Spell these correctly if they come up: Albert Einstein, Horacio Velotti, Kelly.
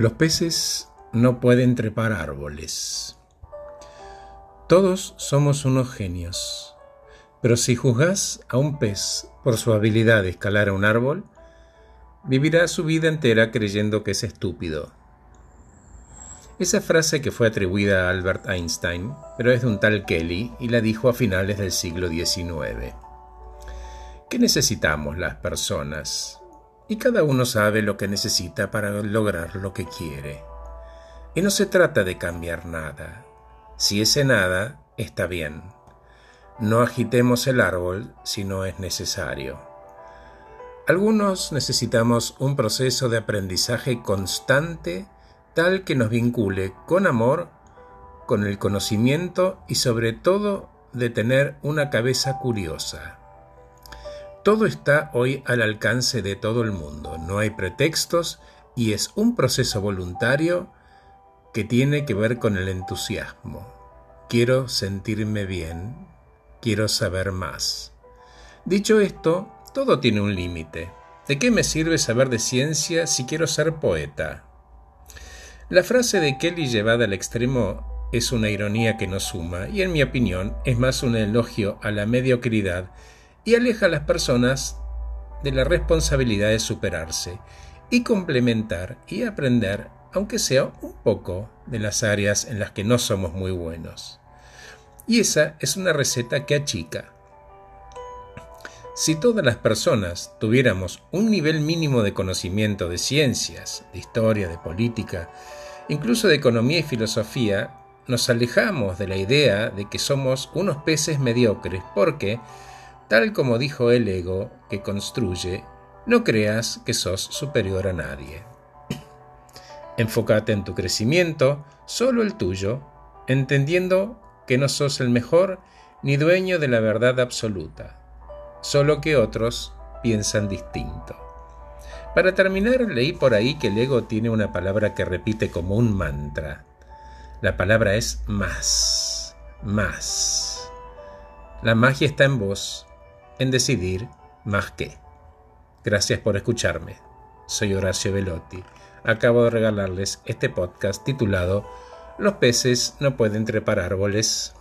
Los peces no pueden trepar árboles. Todos somos unos genios, pero si juzgás a un pez por su habilidad de escalar a un árbol, vivirá su vida entera creyendo que es estúpido. Esa frase que fue atribuida a Albert Einstein, pero es de un tal Kelly y la dijo a finales del siglo XIX. ¿Qué necesitamos las personas? Y cada uno sabe lo que necesita para lograr lo que quiere. Y no se trata de cambiar nada. Si ese nada está bien. No agitemos el árbol si no es necesario. Algunos necesitamos un proceso de aprendizaje constante tal que nos vincule con amor, con el conocimiento y sobre todo de tener una cabeza curiosa. Todo está hoy al alcance de todo el mundo, no hay pretextos y es un proceso voluntario que tiene que ver con el entusiasmo. Quiero sentirme bien, quiero saber más. Dicho esto, todo tiene un límite. ¿De qué me sirve saber de ciencia si quiero ser poeta? La frase de Kelly llevada al extremo es una ironía que nos suma y en mi opinión es más un elogio a la mediocridad y aleja a las personas de la responsabilidad de superarse y complementar y aprender, aunque sea un poco, de las áreas en las que no somos muy buenos. Y esa es una receta que achica. Si todas las personas tuviéramos un nivel mínimo de conocimiento de ciencias, de historia, de política, incluso de economía y filosofía, nos alejamos de la idea de que somos unos peces mediocres porque, tal como dijo el ego que construye, no creas que sos superior a nadie. Enfócate en tu crecimiento, solo el tuyo, entendiendo que no sos el mejor ni dueño de la verdad absoluta, solo que otros piensan distinto. Para terminar, leí por ahí que el ego tiene una palabra que repite como un mantra. La palabra es más, más. La magia está en vos. En decidir más que. Gracias por escucharme. Soy Horacio Velotti. Acabo de regalarles este podcast titulado Los peces no pueden trepar árboles.